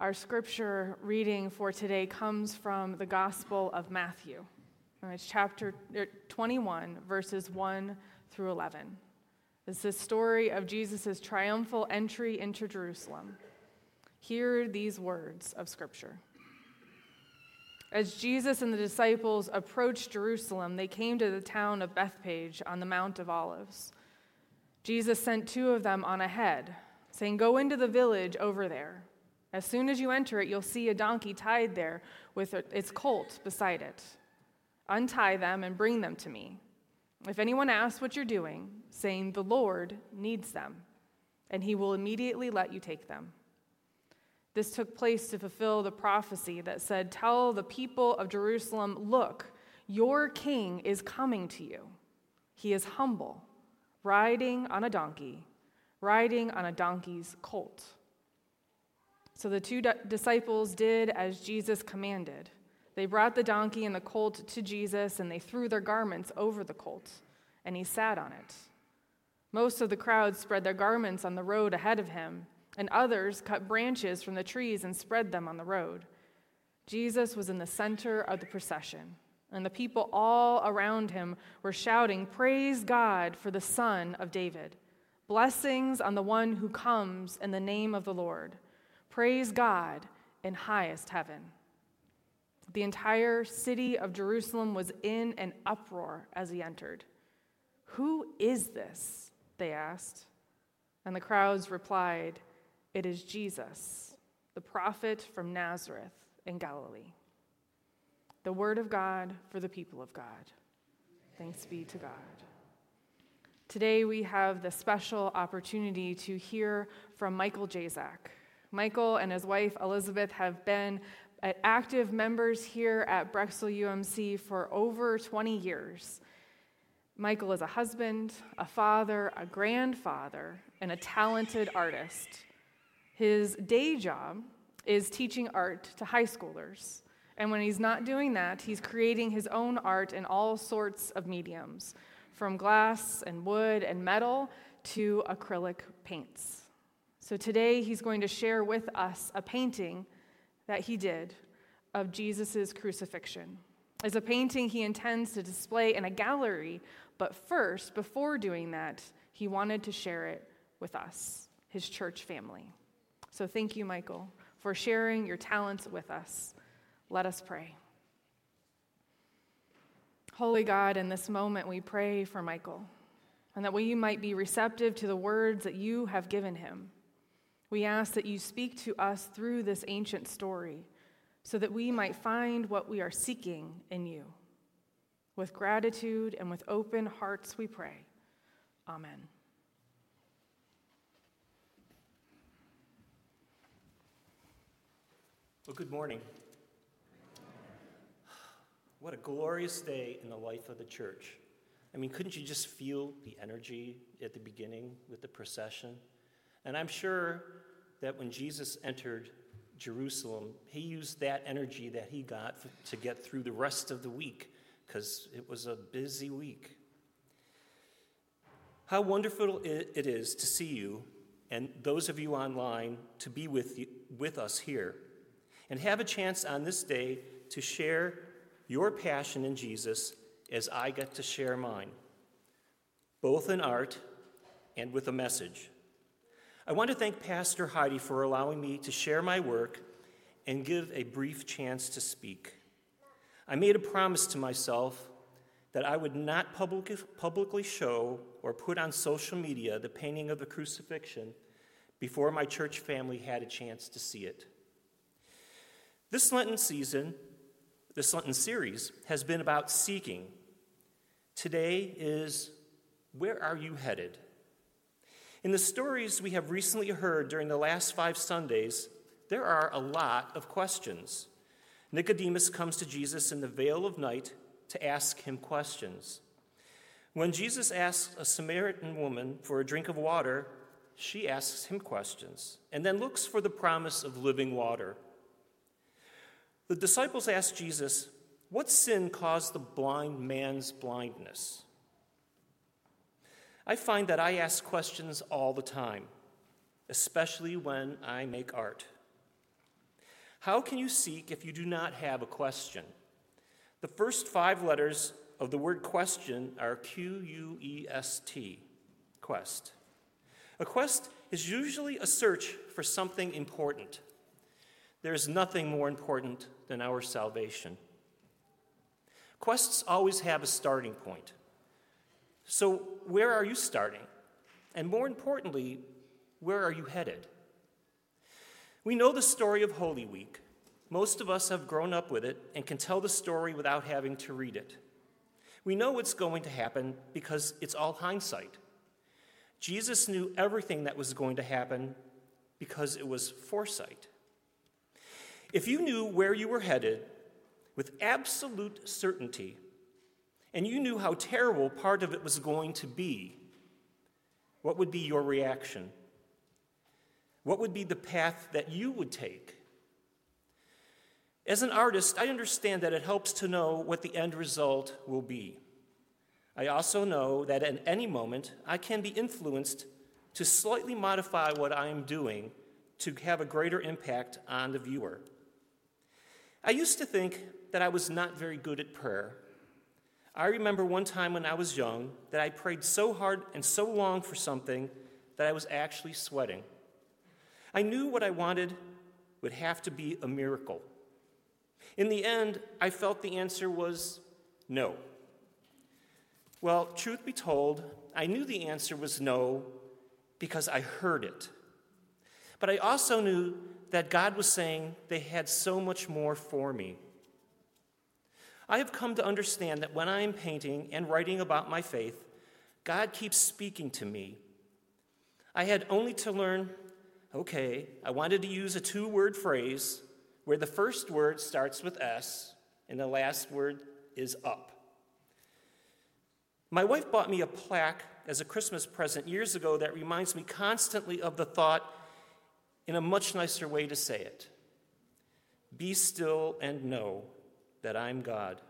Our scripture reading for today comes from the Gospel of Matthew. It's chapter 21, verses 1 through 11. It's the story of Jesus' triumphal entry into Jerusalem. Hear these words of scripture. As Jesus and the disciples approached Jerusalem, they came to the town of Bethpage on the Mount of Olives. Jesus sent two of them on ahead, saying, "Go into the village over there. As soon as you enter it, you'll see a donkey tied there with its colt beside it. Untie them and bring them to me. If anyone asks what you're doing, saying, 'The Lord needs them,' and he will immediately let you take them." This took place to fulfill the prophecy that said, "Tell the people of Jerusalem, look, your king is coming to you. He is humble, riding on a donkey's colt." So the two disciples did as Jesus commanded. They brought the donkey and the colt to Jesus, and they threw their garments over the colt, and he sat on it. Most of the crowd spread their garments on the road ahead of him, and others cut branches from the trees and spread them on the road. Jesus was in the center of the procession, and the people all around him were shouting, "Praise God for the Son of David! Blessings on the one who comes in the name of the Lord! Praise God in highest heaven." The entire city of Jerusalem was in an uproar as he entered. "Who is this?" they asked. And the crowds replied, "It is Jesus, the prophet from Nazareth in Galilee." The word of God for the people of God. Thanks be to God. Today we have the special opportunity to hear from Michael Jaszczak. Michael and his wife, Elizabeth, have been active members here at Brexel UMC for over 20 years. Michael is a husband, a father, a grandfather, and a talented artist. His day job is teaching art to high schoolers. And when he's not doing that, he's creating his own art in all sorts of mediums, from glass and wood and metal to acrylic paints. So today he's going to share with us a painting that he did of Jesus' crucifixion. It's a painting he intends to display in a gallery, but first, before doing that, he wanted to share it with us, his church family. So thank you, Michael, for sharing your talents with us. Let us pray. Holy God, in this moment we pray for Michael, and that we might be receptive to the words that you have given him. We ask that you speak to us through this ancient story so that we might find what we are seeking in you. With gratitude and with open hearts we pray. Amen. Well, good morning. What a glorious day in the life of the church. I mean, couldn't you just feel the energy at the beginning with the procession? And I'm sure that when Jesus entered Jerusalem, he used that energy that he got to get through the rest of the week, because it was a busy week. How wonderful it is to see you and those of you online to be with us here and have a chance on this day to share your passion in Jesus as I get to share mine, both in art and with a message. I want to thank Pastor Heidi for allowing me to share my work and give a brief chance to speak. I made a promise to myself that I would not publicly show or put on social media the painting of the crucifixion before my church family had a chance to see it. This Lenten series has been about seeking. Today is, where are you headed? In the stories we have recently heard during the last 5 Sundays, there are a lot of questions. Nicodemus comes to Jesus in the veil of night to ask him questions. When Jesus asks a Samaritan woman for a drink of water, she asks him questions and then looks for the promise of living water. The disciples ask Jesus, "What sin caused the blind man's blindness?" I find that I ask questions all the time, especially when I make art. How can you seek if you do not have a question? The first five letters of the word question are Q-U-E-S-T, quest. A quest is usually a search for something important. There is nothing more important than our salvation. Quests always have a starting point. So where are you starting? And more importantly, where are you headed? We know the story of Holy Week. Most of us have grown up with it and can tell the story without having to read it. We know what's going to happen because it's all hindsight. Jesus knew everything that was going to happen because it was foresight. If you knew where you were headed with absolute certainty, and you knew how terrible part of it was going to be, what would be your reaction? What would be the path that you would take? As an artist, I understand that it helps to know what the end result will be. I also know that at any moment, I can be influenced to slightly modify what I am doing to have a greater impact on the viewer. I used to think that I was not very good at prayer. I remember one time when I was young that I prayed so hard and so long for something that I was actually sweating. I knew what I wanted would have to be a miracle. In the end, I felt the answer was no. Well, truth be told, I knew the answer was no because I heard it. But I also knew that God was saying they had so much more for me. I have come to understand that when I am painting and writing about my faith, God keeps speaking to me. I had only to learn, okay, I wanted to use a two-word phrase where the first word starts with S and the last word is up. My wife bought me a plaque as a Christmas present years ago that reminds me constantly of the thought in a much nicer way to say it. Be still and know that I'm God.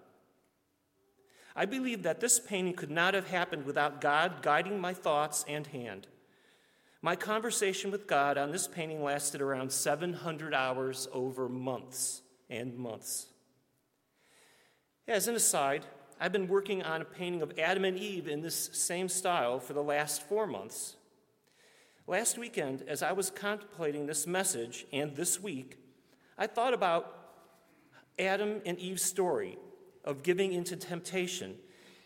I believe that this painting could not have happened without God guiding my thoughts and hand. My conversation with God on this painting lasted around 700 hours over months and months. As an aside, I've been working on a painting of Adam and Eve in this same style for the last 4 months. Last weekend, as I was contemplating this message and this week, I thought about Adam and Eve's story of giving into temptation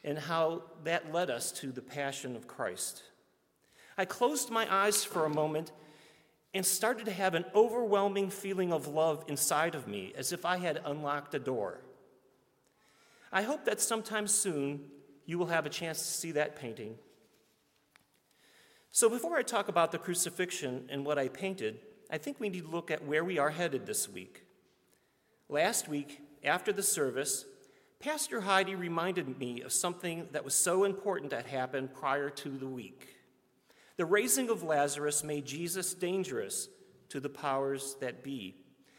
and how that led us to the passion of Christ. I closed my eyes for a moment and started to have an overwhelming feeling of love inside of me, as if I had unlocked a door. I hope that sometime soon you will have a chance to see that painting. So before I talk about the crucifixion and what I painted, I think we need to look at where we are headed this week. Last week, after the service, Pastor Heidi reminded me of something that was so important that happened prior to the week. The raising of Lazarus made Jesus dangerous to the powers that be,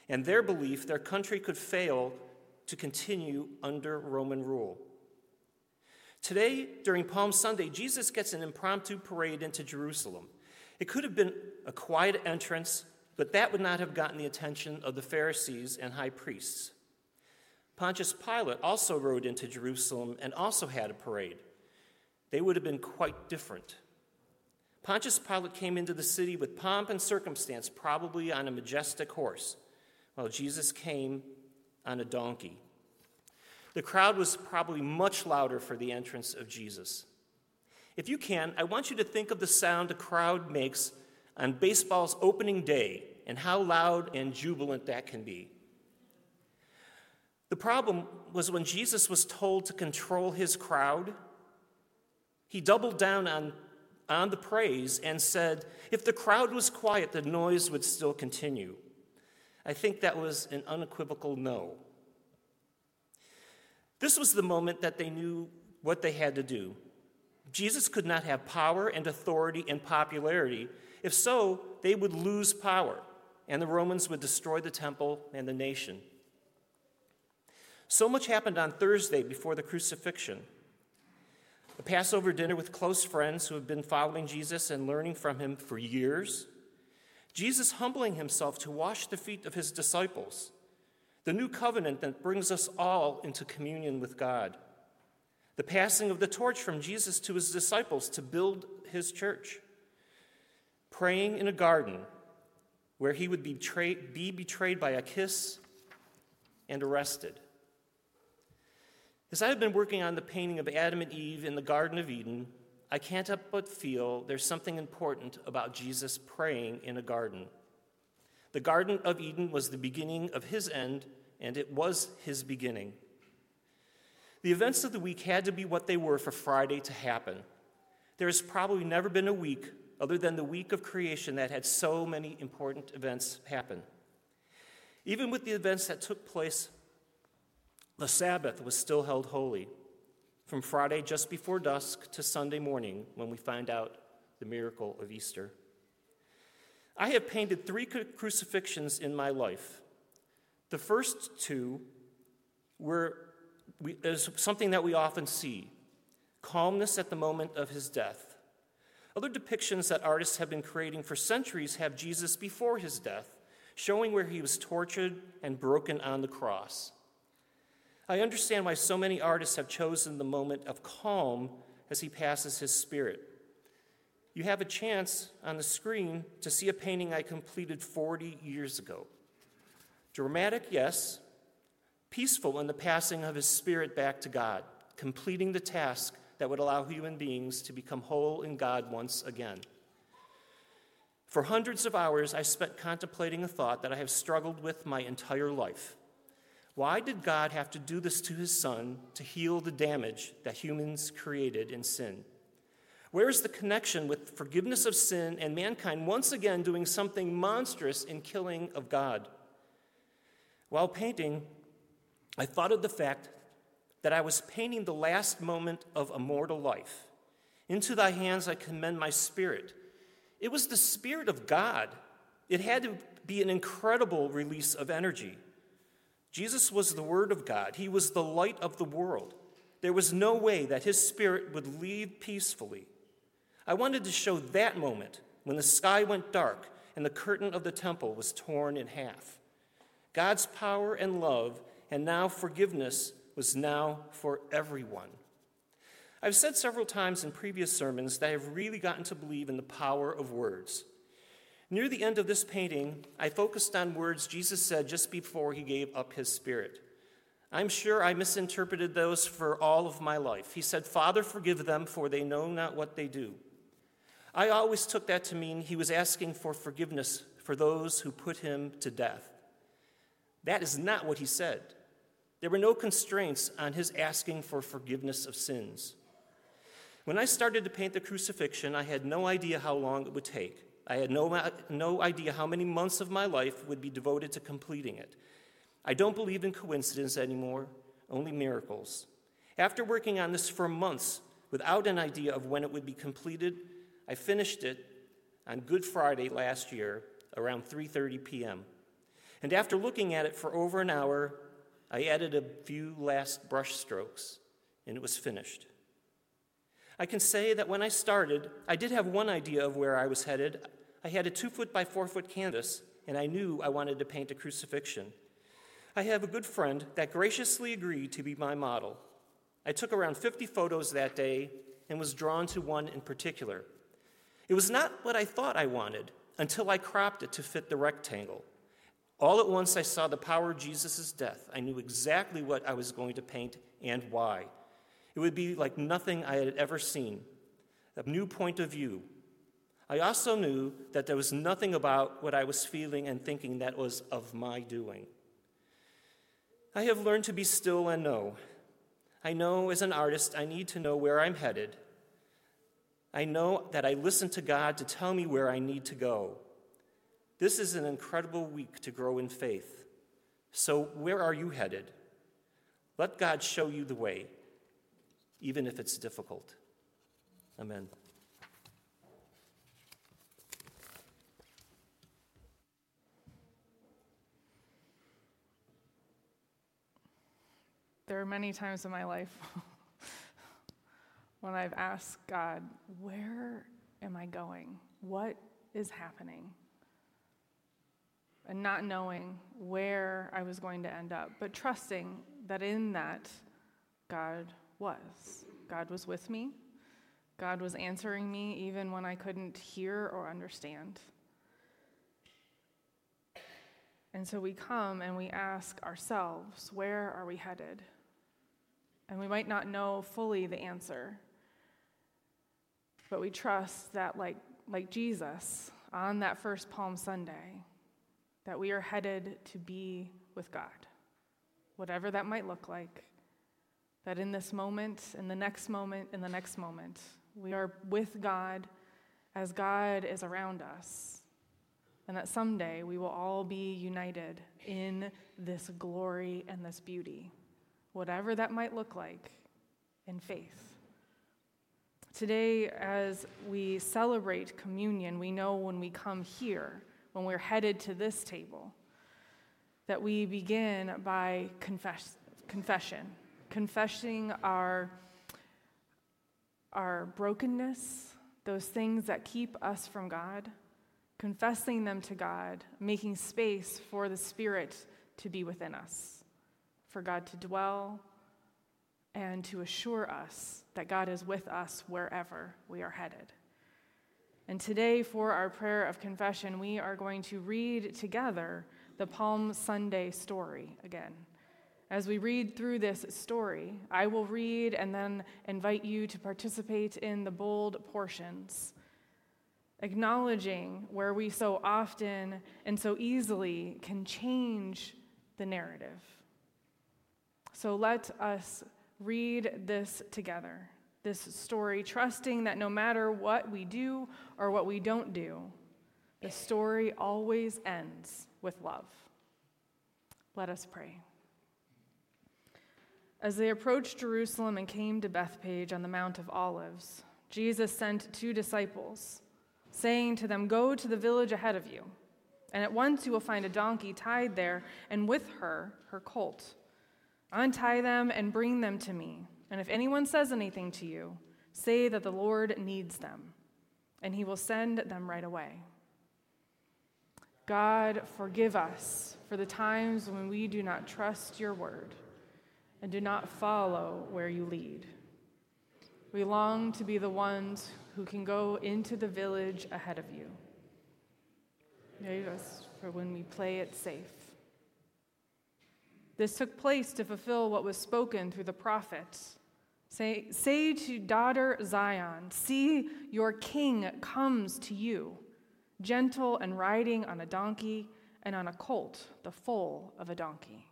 and their belief their country could fail to continue under Roman rule. Today, during Palm Sunday, Jesus gets an impromptu parade into Jerusalem. It could have been a quiet entrance, but that would not have gotten the attention of the Pharisees and high priests. Pontius Pilate also rode into Jerusalem and also had a parade. They would have been quite different. Pontius Pilate came into the city with pomp and circumstance, probably on a majestic horse, while Jesus came on a donkey. The crowd was probably much louder for the entrance of Jesus. If you can, I want you to think of the sound a crowd makes on baseball's opening day, and how loud and jubilant that can be. The problem was when Jesus was told to control his crowd, he doubled down on the praise and said, if the crowd was quiet, the noise would still continue. I think that was an unequivocal no. This was the moment that they knew what they had to do. Jesus could not have power and authority and popularity. If so, they would lose power, and the Romans would destroy the temple and the nation. So much happened on Thursday before the crucifixion. A Passover dinner with close friends who have been following Jesus and learning from him for years. Jesus humbling himself to wash the feet of his disciples. the new covenant that brings us all into communion with God, the passing of the torch from Jesus to his disciples to build his church, praying in a garden where he would be betrayed by a kiss and arrested. As I have been working on the painting of Adam and Eve in the Garden of Eden, I can't help but feel there's something important about Jesus praying in a garden. The Garden of Eden was the beginning of his end, and it was his beginning. The events of the week had to be what they were for Friday to happen. There has probably never been a week other than the week of creation that had so many important events happen. Even with the events that took place, the Sabbath was still held holy, from Friday just before dusk to Sunday morning when we find out the miracle of Easter. I have painted 3 crucifixions in my life. The first 2 is something that we often see, calmness at the moment of his death. Other depictions that artists have been creating for centuries have Jesus before his death, showing where he was tortured and broken on the cross. I understand why so many artists have chosen the moment of calm as he passes his spirit. You have a chance on the screen to see a painting I completed 40 years ago. Dramatic, yes. Peaceful in the passing of his spirit back to God, completing the task that would allow human beings to become whole in God once again. For hundreds of hours, I spent contemplating a thought that I have struggled with my entire life. Why did God have to do this to his son to heal the damage that humans created in sin? Where is the connection with forgiveness of sin and mankind once again doing something monstrous in killing of God? While painting, I thought of the fact that I was painting the last moment of a mortal life. Into thy hands I commend my spirit. It was the spirit of God. It had to be an incredible release of energy. Jesus was the Word of God. He was the light of the world. There was no way that his spirit would leave peacefully. I wanted to show that moment when the sky went dark and the curtain of the temple was torn in half. God's power and love and now forgiveness was now for everyone. I've said several times in previous sermons that I have really gotten to believe in the power of words. Near the end of this painting, I focused on words Jesus said just before he gave up his spirit. I'm sure I misinterpreted those for all of my life. He said, "Father, forgive them, for they know not what they do." I always took that to mean he was asking for forgiveness for those who put him to death. That is not what he said. There were no constraints on his asking for forgiveness of sins. When I started to paint the crucifixion, I had no idea how long it would take. I had no idea how many months of my life would be devoted to completing it. I don't believe in coincidence anymore, only miracles. After working on this for months without an idea of when it would be completed, I finished it on Good Friday last year around 3:30 p.m. And after looking at it for over an hour, I added a few last brush strokes, and it was finished. I can say that when I started, I did have one idea of where I was headed. I had a 2-foot by 4-foot canvas, and I knew I wanted to paint a crucifixion. I have a good friend that graciously agreed to be my model. I took around 50 photos that day and was drawn to one in particular. It was not what I thought I wanted until I cropped it to fit the rectangle. All at once, I saw the power of Jesus' death. I knew exactly what I was going to paint and why. It would be like nothing I had ever seen, a new point of view. I also knew that there was nothing about what I was feeling and thinking that was of my doing. I have learned to be still and know. I know as an artist I need to know where I'm headed. I know that I listen to God to tell me where I need to go. This is an incredible week to grow in faith. So where are you headed? Let God show you the way, even if it's difficult. Amen. There are many times in my life when I've asked God, where am I going? What is happening? and not knowing where I was going to end up, but trusting that in that, God was with me. God was answering me even when I couldn't hear or understand. And so we come and we ask ourselves, where are we headed? And we might not know fully the answer, but we trust that like Jesus on that first Palm Sunday, that we are headed to be with God, whatever that might look like, that in this moment, in the next moment, in the next moment, we are with God as God is around us, and that someday we will all be united in this glory and this beauty, whatever that might look like, in faith. Today, as we celebrate communion, we know when we come here, when we're headed to this table, that we begin by confessing our brokenness, those things that keep us from God, confessing them to God, making space for the Spirit to be within us, for God to dwell, and to assure us that God is with us wherever we are headed. And today, for our prayer of confession, we are going to read together the Palm Sunday story again. As we read through this story, I will read and then invite you to participate in the bold portions, acknowledging where we so often and so easily can change the narrative. So let us read this together, this story, trusting that no matter what we do or what we don't do, the story always ends with love. Let us pray. As they approached Jerusalem and came to Bethpage on the Mount of Olives, Jesus sent two disciples, saying to them, "Go to the village ahead of you, and at once you will find a donkey tied there, and with her, her colt. Untie them and bring them to me. And if anyone says anything to you, say that the Lord needs them, and he will send them right away." God, forgive us for the times when we do not trust your word and do not follow where you lead. We long to be the ones who can go into the village ahead of you. Save us for when we play it safe. This took place to fulfill what was spoken through the prophet. Say to daughter Zion, "See, your king comes to you, gentle and riding on a donkey and on a colt, the foal of a donkey."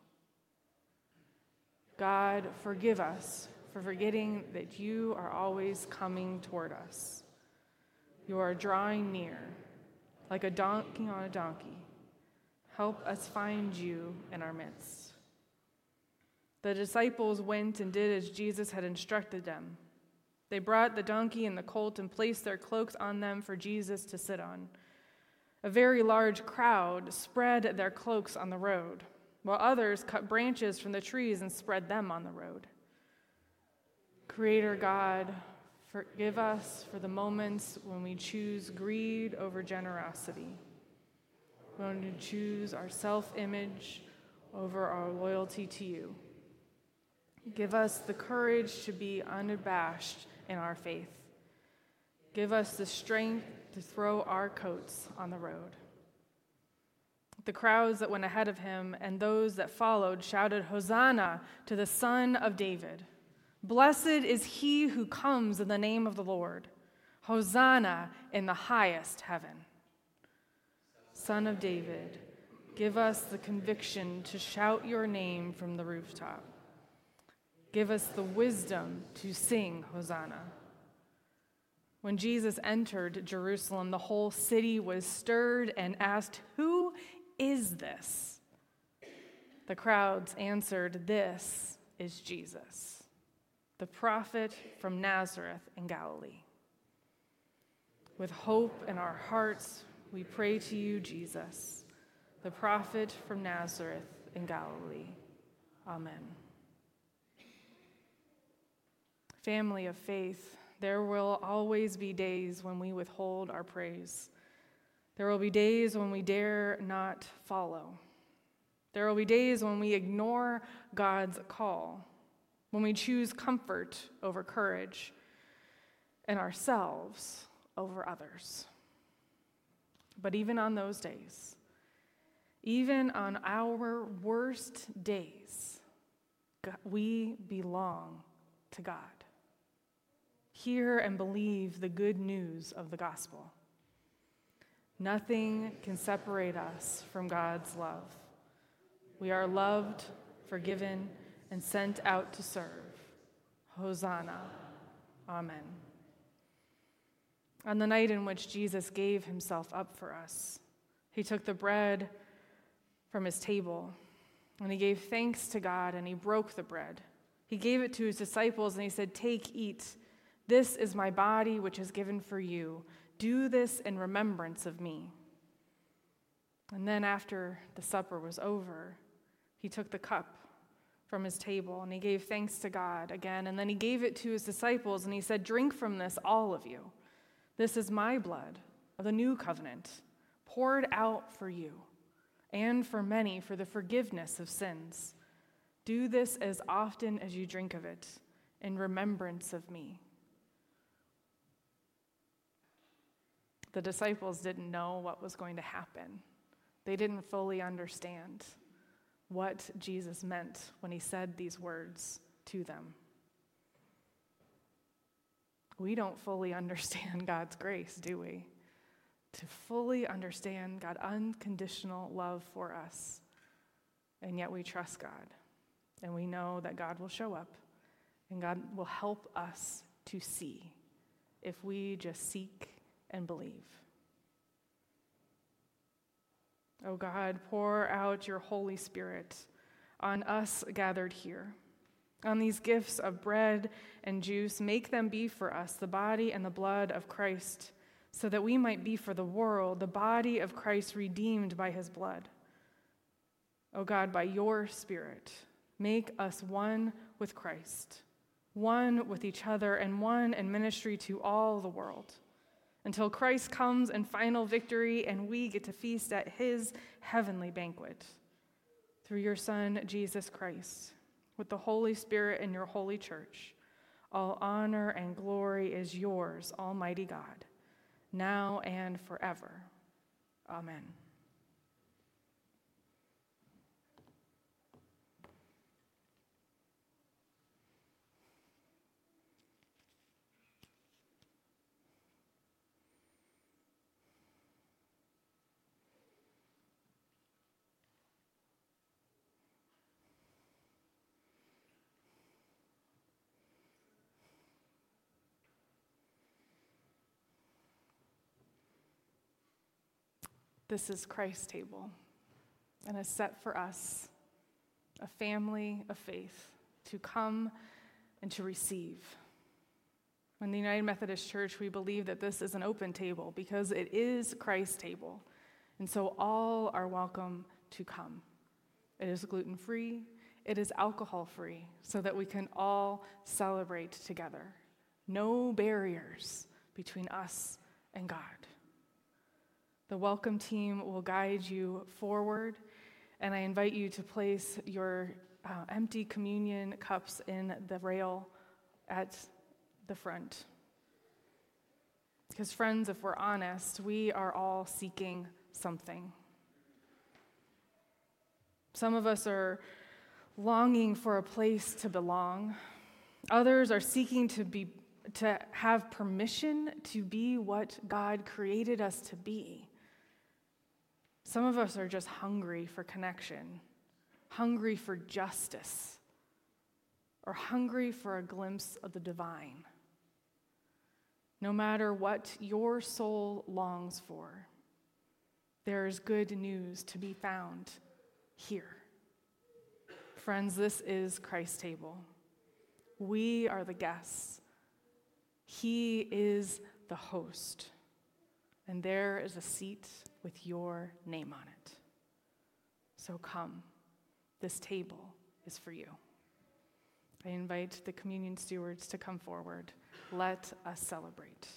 God, forgive us for forgetting that you are always coming toward us. You are drawing near, like a donkey on a donkey. Help us find you in our midst. The disciples went and did as Jesus had instructed them. They brought the donkey and the colt and placed their cloaks on them for Jesus to sit on. A very large crowd spread their cloaks on the road, while others cut branches from the trees and spread them on the road. Creator God, forgive us for the moments when we choose greed over generosity, when we choose our self-image over our loyalty to you. Give us the courage to be unabashed in our faith. Give us the strength to throw our coats on the road. The crowds that went ahead of him and those that followed shouted, "Hosanna to the Son of David. Blessed is he who comes in the name of the Lord. Hosanna in the highest heaven." Son of David, give us the conviction to shout your name from the rooftop. Give us the wisdom to sing Hosanna. When Jesus entered Jerusalem, the whole city was stirred and asked, "Who is this?" The crowds answered, "This is Jesus, the prophet from Nazareth in Galilee." With hope in our hearts, we pray to you, Jesus, the prophet from Nazareth in Galilee. Amen. Family of faith, there will always be days when we withhold our praise. There will be days when we dare not follow. There will be days when we ignore God's call, when we choose comfort over courage and ourselves over others. But even on those days, even on our worst days, we belong to God. Hear and believe the good news of the gospel. Nothing can separate us from God's love. We are loved, forgiven, and sent out to serve. Hosanna. Amen. On the night in which Jesus gave himself up for us, he took the bread from his table, and he gave thanks to God, and he broke the bread. He gave it to his disciples, and he said, "Take, eat. This is my body, which is given for you. Do this in remembrance of me." And then after the supper was over, he took the cup from his table, and he gave thanks to God again, and then he gave it to his disciples, and he said, "Drink from this, all of you. This is my blood of the new covenant, poured out for you and for many for the forgiveness of sins. Do this as often as you drink of it in remembrance of me." The disciples didn't know what was going to happen. They didn't fully understand what Jesus meant when he said these words to them. We don't fully understand God's grace, do we? To fully understand God's unconditional love for us. And yet we trust God. And we know that God will show up. And God will help us to see if we just seek and believe. Oh God, pour out your Holy Spirit on us gathered here, on these gifts of bread and juice. Make them be for us the body and the blood of Christ, so that we might be for the world the body of Christ redeemed by his blood. Oh God, by your Spirit, make us one with Christ, one with each other, and one in ministry to all the world, until Christ comes in final victory and we get to feast at his heavenly banquet. Through your Son, Jesus Christ, with the Holy Spirit and your holy church, all honor and glory is yours, Almighty God, now and forever. Amen. This is Christ's table, and is set for us, a family of faith, to come and to receive. In the United Methodist Church, we believe that this is an open table because it is Christ's table, and so all are welcome to come. It is gluten-free, it is alcohol-free, so that we can all celebrate together. No barriers between us and God. The welcome team will guide you forward, and I invite you to place your empty communion cups in the rail at the front. Because friends, if we're honest, we are all seeking something. Some of us are longing for a place to belong. Others are seeking to have permission to be what God created us to be. Some of us are just hungry for connection, hungry for justice, or hungry for a glimpse of the divine. No matter what your soul longs for, there is good news to be found here. Friends, this is Christ's table. We are the guests. He is the host. And there is a seat with your name on it. So come, this table is for you. I invite the communion stewards to come forward. Let us celebrate.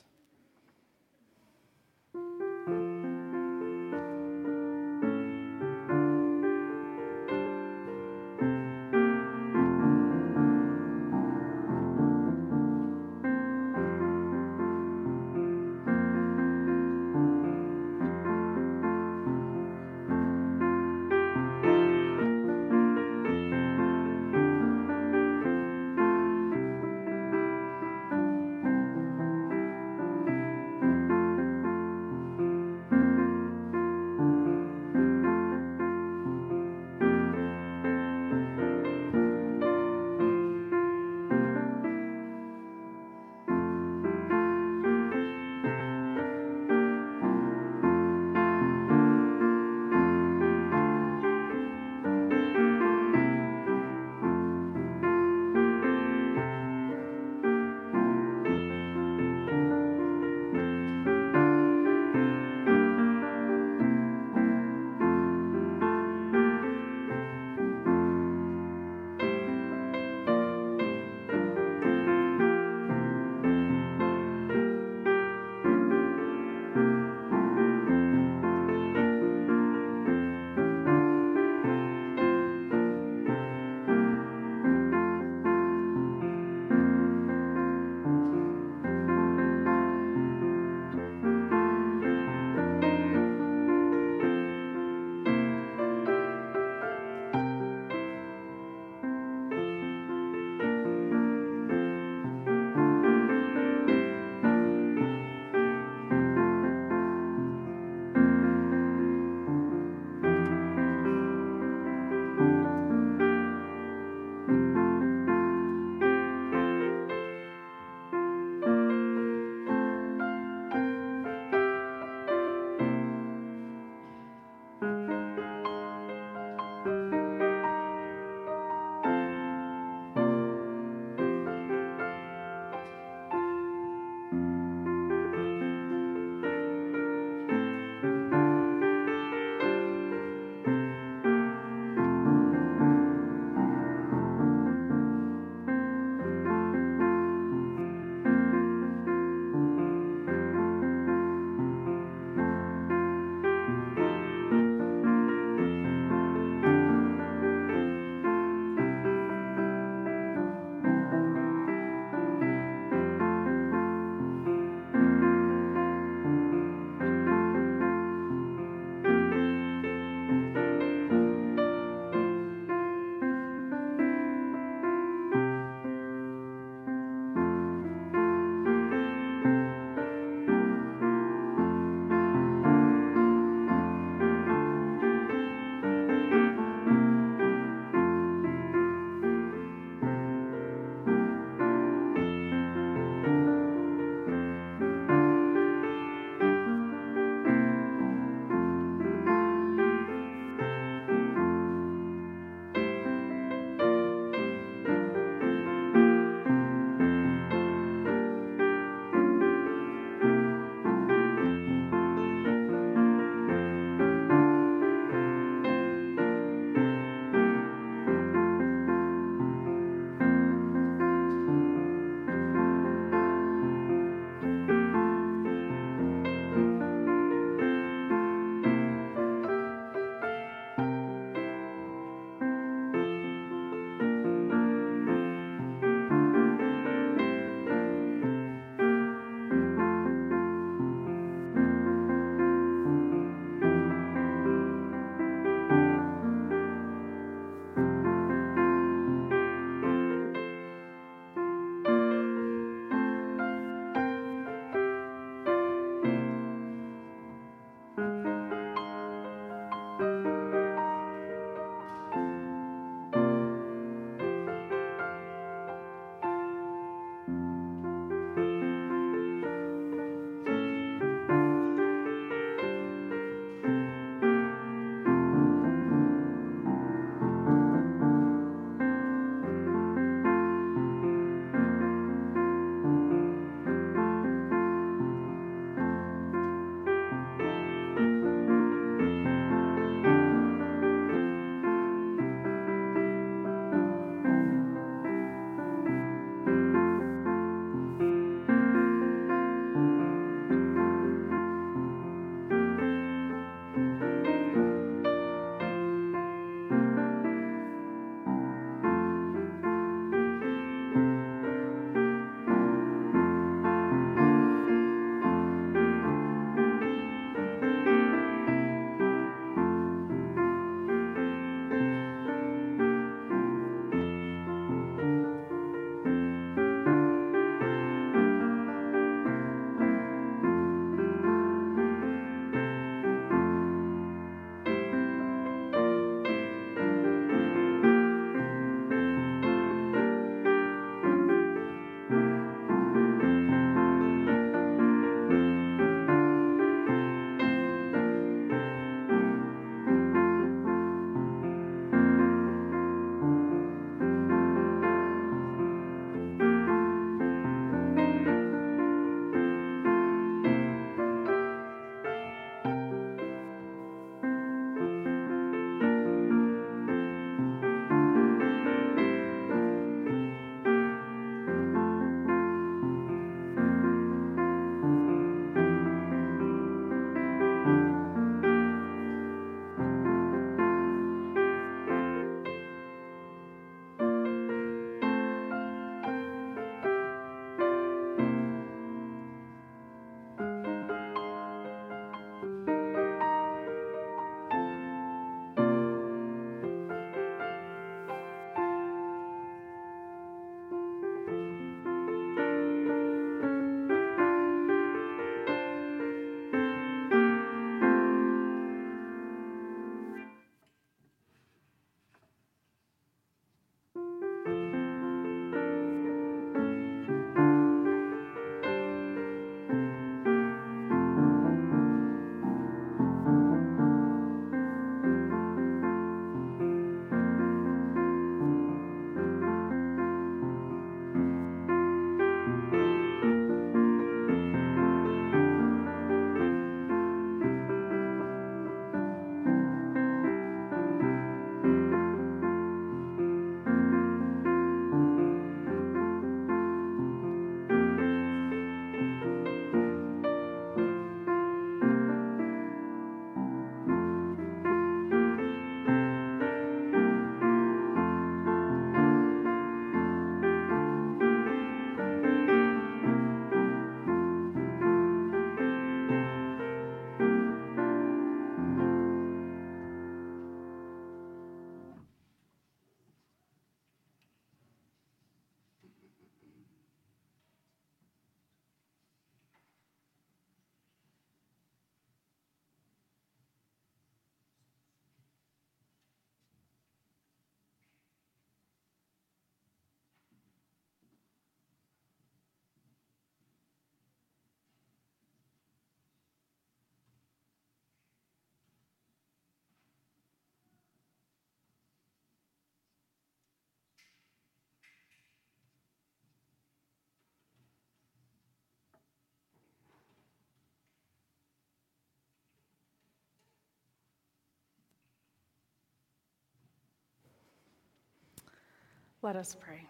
Let us pray.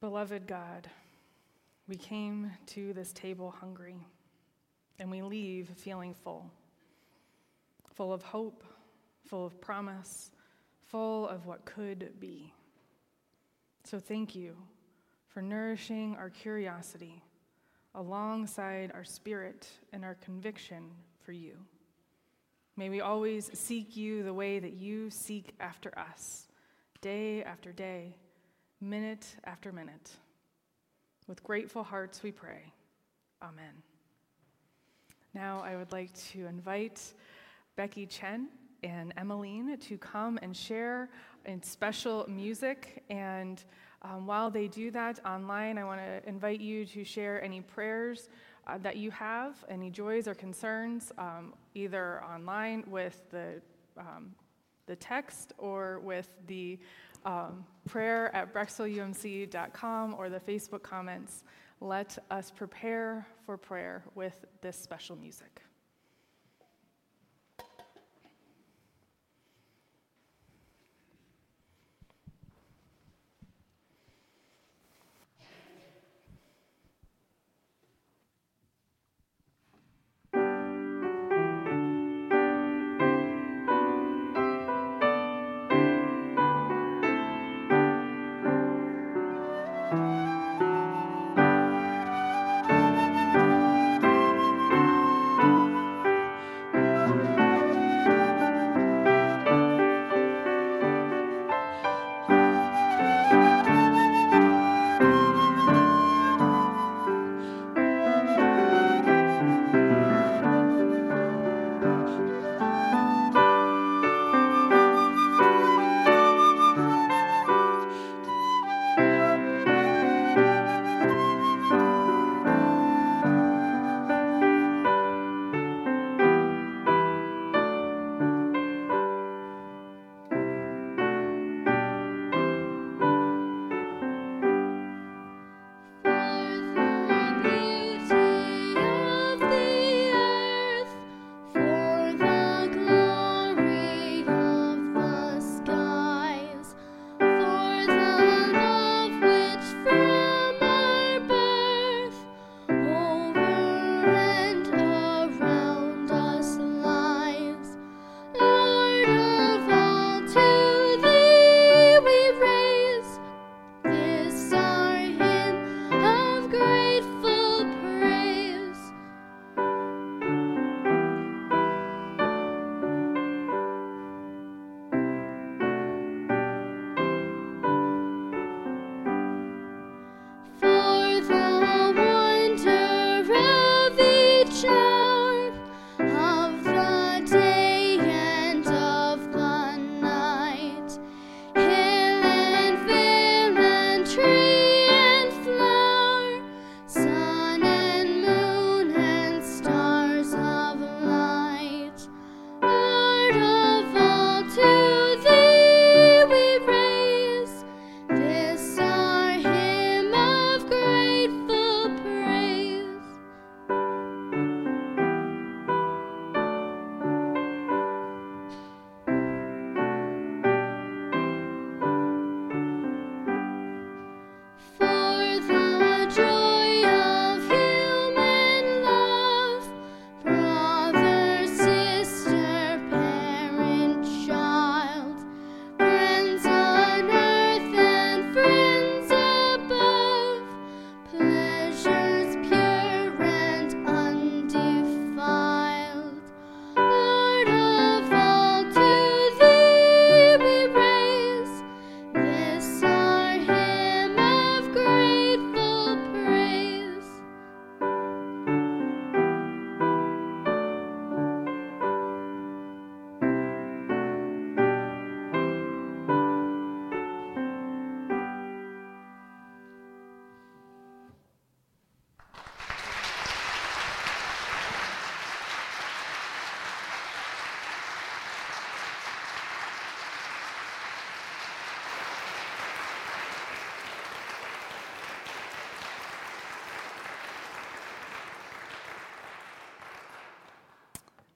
Beloved God, we came to this table hungry, and we leave feeling full. Full of hope, full of promise, full of what could be. So thank you for nourishing our curiosity alongside our spirit and our conviction for you. May we always seek you the way that you seek after us, day after day, minute after minute. With grateful hearts we pray. Amen. Now I would like to invite Becky Chen and Emmeline to come and share in special music. And while they do that online, I want to invite you to share any prayers that you have, any joys or concerns, either online with the text or with the prayer at brexelumc.com or the Facebook comments. Let us prepare for prayer with this special music.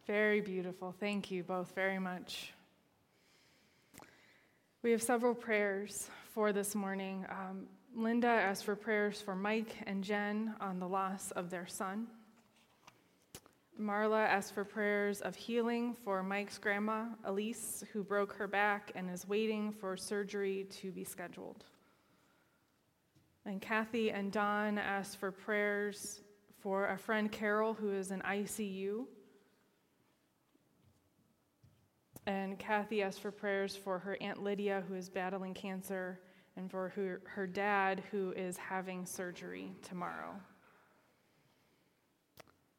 Very beautiful. Thank you both very much. We have several prayers for this morning. Linda asked for prayers for Mike and Jen on the loss of their son. Marla asked for prayers of healing for Mike's grandma, Elise, who broke her back and is waiting for surgery to be scheduled. And Kathy and Don asked for prayers for a friend, Carol, who is in ICU. And Kathy asked for prayers for her Aunt Lydia, who is battling cancer, and for her dad, who is having surgery tomorrow.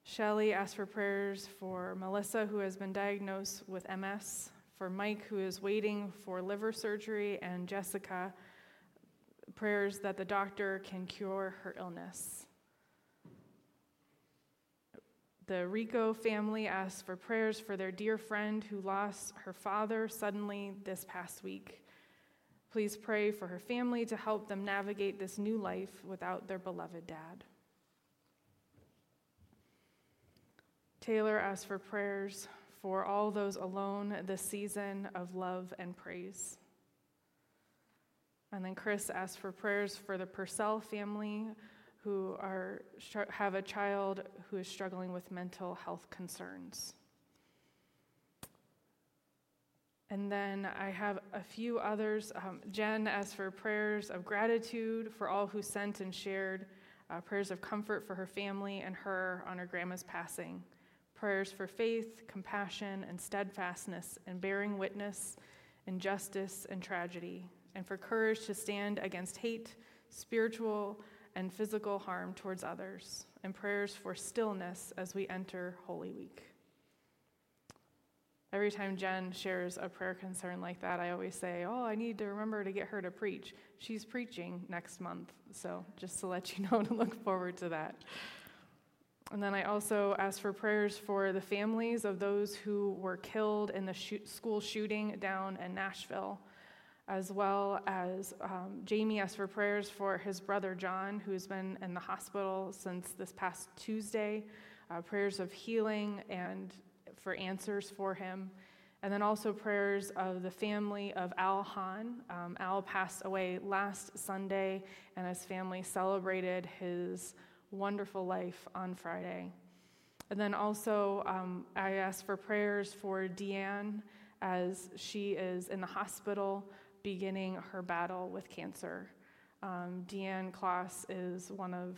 Shelley asked for prayers for Melissa, who has been diagnosed with MS, for Mike, who is waiting for liver surgery, and Jessica, prayers that the doctor can cure her illness. The Rico family asked for prayers for their dear friend who lost her father suddenly this past week. Please pray for her family to help them navigate this new life without their beloved dad. Taylor asked for prayers for all those alone this season of love and praise. And then Chris asked for prayers for the Purcell family who have a child who is struggling with mental health concerns. And then I have a few others. Jen asked for prayers of gratitude for all who sent and shared, prayers of comfort for her family and her on her grandma's passing. Prayers for faith, compassion, and steadfastness in bearing witness, injustice, and tragedy, and for courage to stand against hate, spiritual, and physical harm towards others, and prayers for stillness as we enter Holy Week. Every time Jen shares a prayer concern like that, I always say, oh, I need to remember to get her to preach. She's preaching next month, so just to let you know to look forward to that. And then I also asked for prayers for the families of those who were killed in the school shooting down in Nashville, as well as Jamie asked for prayers for his brother John, who's been in the hospital since this past Tuesday, prayers of healing and for answers for him, and then also prayers of the family of Al Hahn. Al passed away last Sunday, and his family celebrated his wonderful life on Friday. And then also I asked for prayers for Deanne as she is in the hospital beginning her battle with cancer. Deanne Kloss is one of,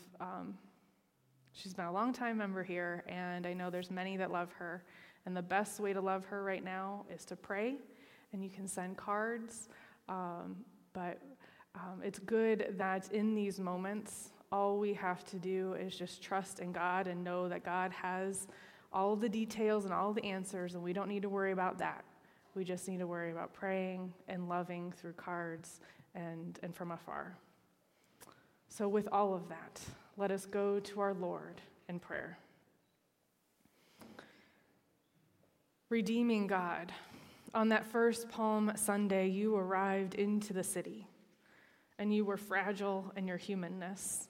she's been a longtime member here, and I know there's many that love her. And the best way to love her right now is to pray, and you can send cards. But it's good that in these moments, all we have to do is just trust in God and know that God has all the details and all the answers, and we don't need to worry about that. We just need to worry about praying and loving through cards and from afar. So with all of that, let us go to our Lord in prayer. Redeeming God, on that first Palm Sunday, you arrived into the city, and you were fragile in your humanness,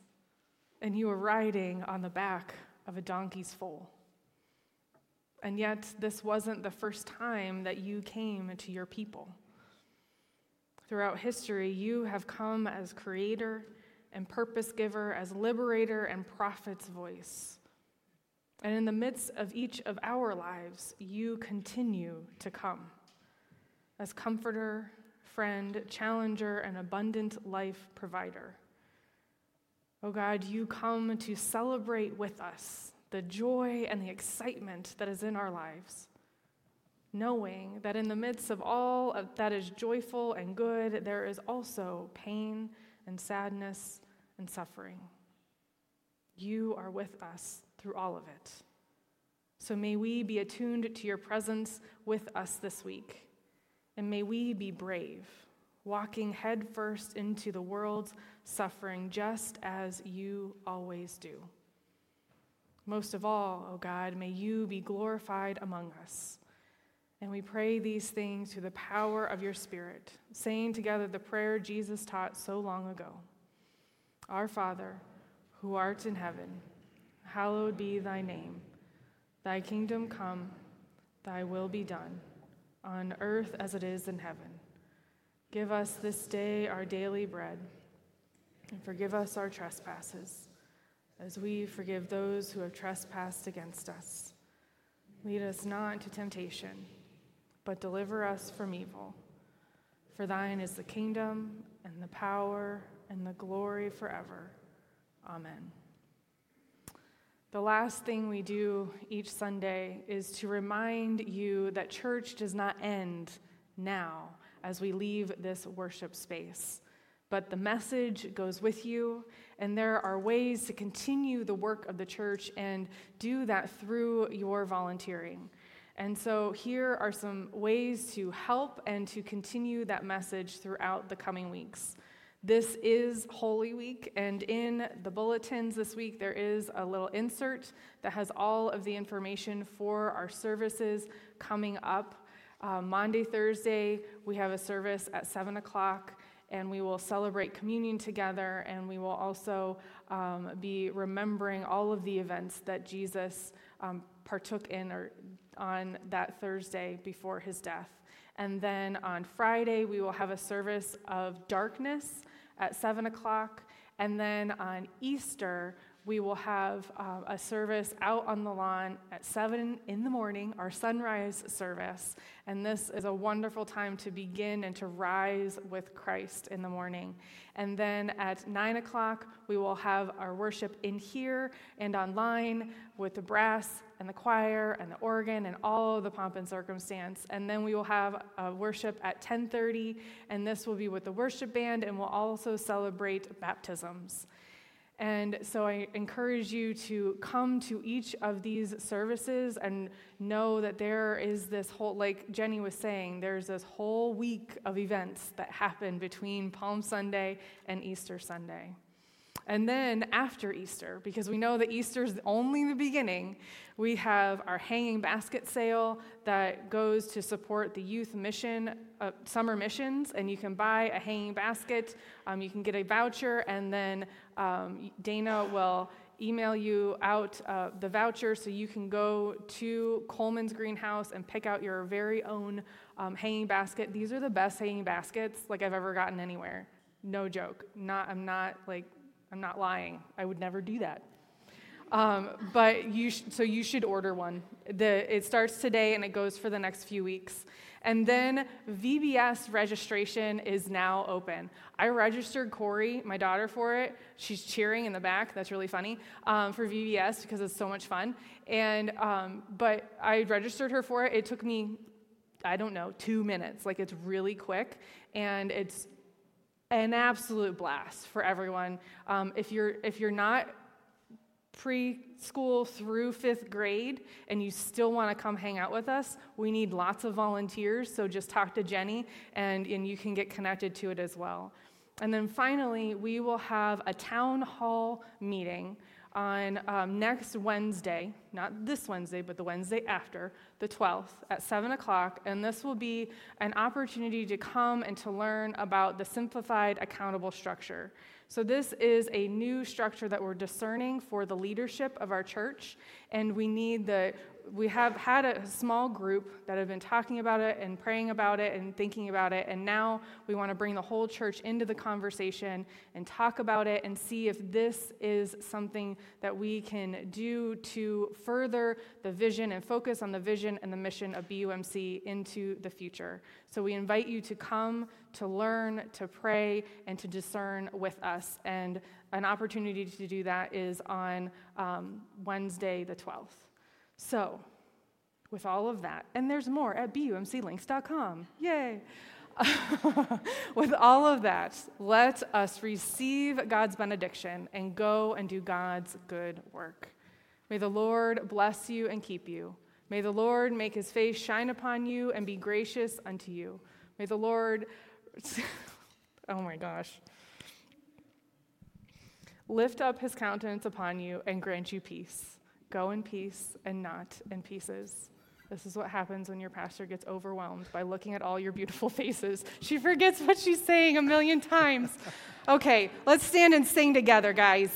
and you were riding on the back of a donkey's foal. And yet, this wasn't the first time that you came to your people. Throughout history, you have come as creator and purpose giver, as liberator and prophet's voice. And in the midst of each of our lives, you continue to come as comforter, friend, challenger, and abundant life provider. Oh God, you come to celebrate with us the joy and the excitement that is in our lives, knowing that in the midst of all of that is joyful and good, there is also pain and sadness and suffering. You are with us through all of it. So may we be attuned to your presence with us this week. And may we be brave, walking headfirst into the world's suffering just as you always do. Most of all, O God, may you be glorified among us. And we pray these things through the power of your Spirit, saying together the prayer Jesus taught so long ago. Our Father, who art in heaven, hallowed be thy name. Thy kingdom come, Thy will be done, on earth as it is in heaven. Give us this day our daily bread, and forgive us our trespasses, as we forgive those who have trespassed against us. Lead us not into temptation, but deliver us from evil. For thine is the kingdom, and the power, and the glory forever. Amen. The last thing we do each Sunday is to remind you that church does not end now as we leave this worship space, but the message goes with you, and there are ways to continue the work of the church and do that through your volunteering. And so here are some ways to help and to continue that message throughout the coming weeks. This is Holy Week, and in the bulletins this week, there is a little insert that has all of the information for our services coming up. Monday, Thursday, we have a service at 7 o'clock, and we will celebrate communion together, and we will also be remembering all of the events that Jesus partook in on that Thursday before his death. And then on Friday, we will have a service of darkness at 7 o'clock. And then on Easter, we will have a service out on the lawn at 7 in the morning, our sunrise service. And this is a wonderful time to begin and to rise with Christ in the morning. And then at 9 o'clock, we will have our worship in here and online with the brass and the choir and the organ and all of the pomp and circumstance. And then we will have a worship at 10:30, and this will be with the worship band, and we'll also celebrate baptisms. And so I encourage you to come to each of these services and know that there is this whole, like Jenny was saying, there's this whole week of events that happen between Palm Sunday and Easter Sunday. And then after Easter, because we know that Easter's only the beginning, we have our hanging basket sale that goes to support the youth mission, summer missions, and you can buy a hanging basket, you can get a voucher, and then Dana will email you out the voucher so you can go to Coleman's Greenhouse and pick out your very own hanging basket. These are the best hanging baskets like I've ever gotten anywhere. No joke. I'm not lying. I would never do that. So you should order one. It starts today and it goes for the next few weeks. And then VBS registration is now open. I registered Corey, my daughter, for it. She's cheering in the back. That's really funny for VBS because it's so much fun. And but I registered her for it. It took me, 2 minutes. Like, it's really quick, and it's an absolute blast for everyone. If you're not preschool through 5th grade and you still want to come hang out with us, we need lots of volunteers, so just talk to Jenny and you can get connected to it as well. And then finally, we will have a town hall meeting on next Wednesday, not this Wednesday, but the Wednesday after, the 12th, at 7 o'clock, and this will be an opportunity to come and to learn about the simplified accountable structure. So this is a new structure that we're discerning for the leadership of our church, and we have had a small group that have been talking about it and praying about it and thinking about it, and now we want to bring the whole church into the conversation and talk about it and see if this is something that we can do to further the vision and focus on the vision and the mission of BUMC into the future. So we invite you to come, to learn, to pray, and to discern with us, and an opportunity to do that is on Wednesday the 12th. So, with all of that, and there's more at bumclinks.com, yay! With all of that, let us receive God's benediction and go and do God's good work. May the Lord bless you and keep you. May the Lord make his face shine upon you and be gracious unto you. May the Lord, oh my gosh, lift up his countenance upon you and grant you peace. Go in peace and not in pieces. This is what happens when your pastor gets overwhelmed by looking at all your beautiful faces. She forgets what she's saying 1,000,000 times. Okay, let's stand and sing together, guys.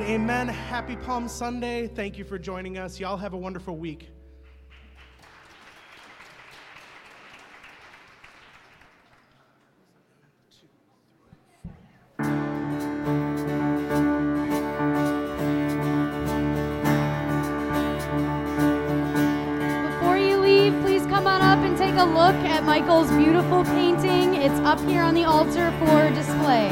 right, amen. Happy Palm Sunday. Thank you for joining us. Y'all have a wonderful week. Look at Michael's beautiful painting. It's up here on the altar for display.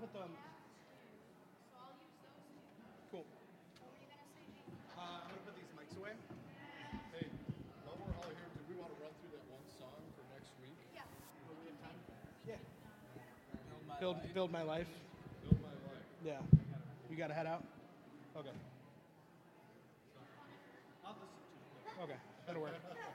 Put them. So I'll use those two. Cool. I'm going to put these mics away. Hey, while we're all here, did we want to run through that one song for next week? Yeah. Will we have time? Yeah. Build my life. Build my life. Yeah. You got to head out? Okay. Okay, that'll work.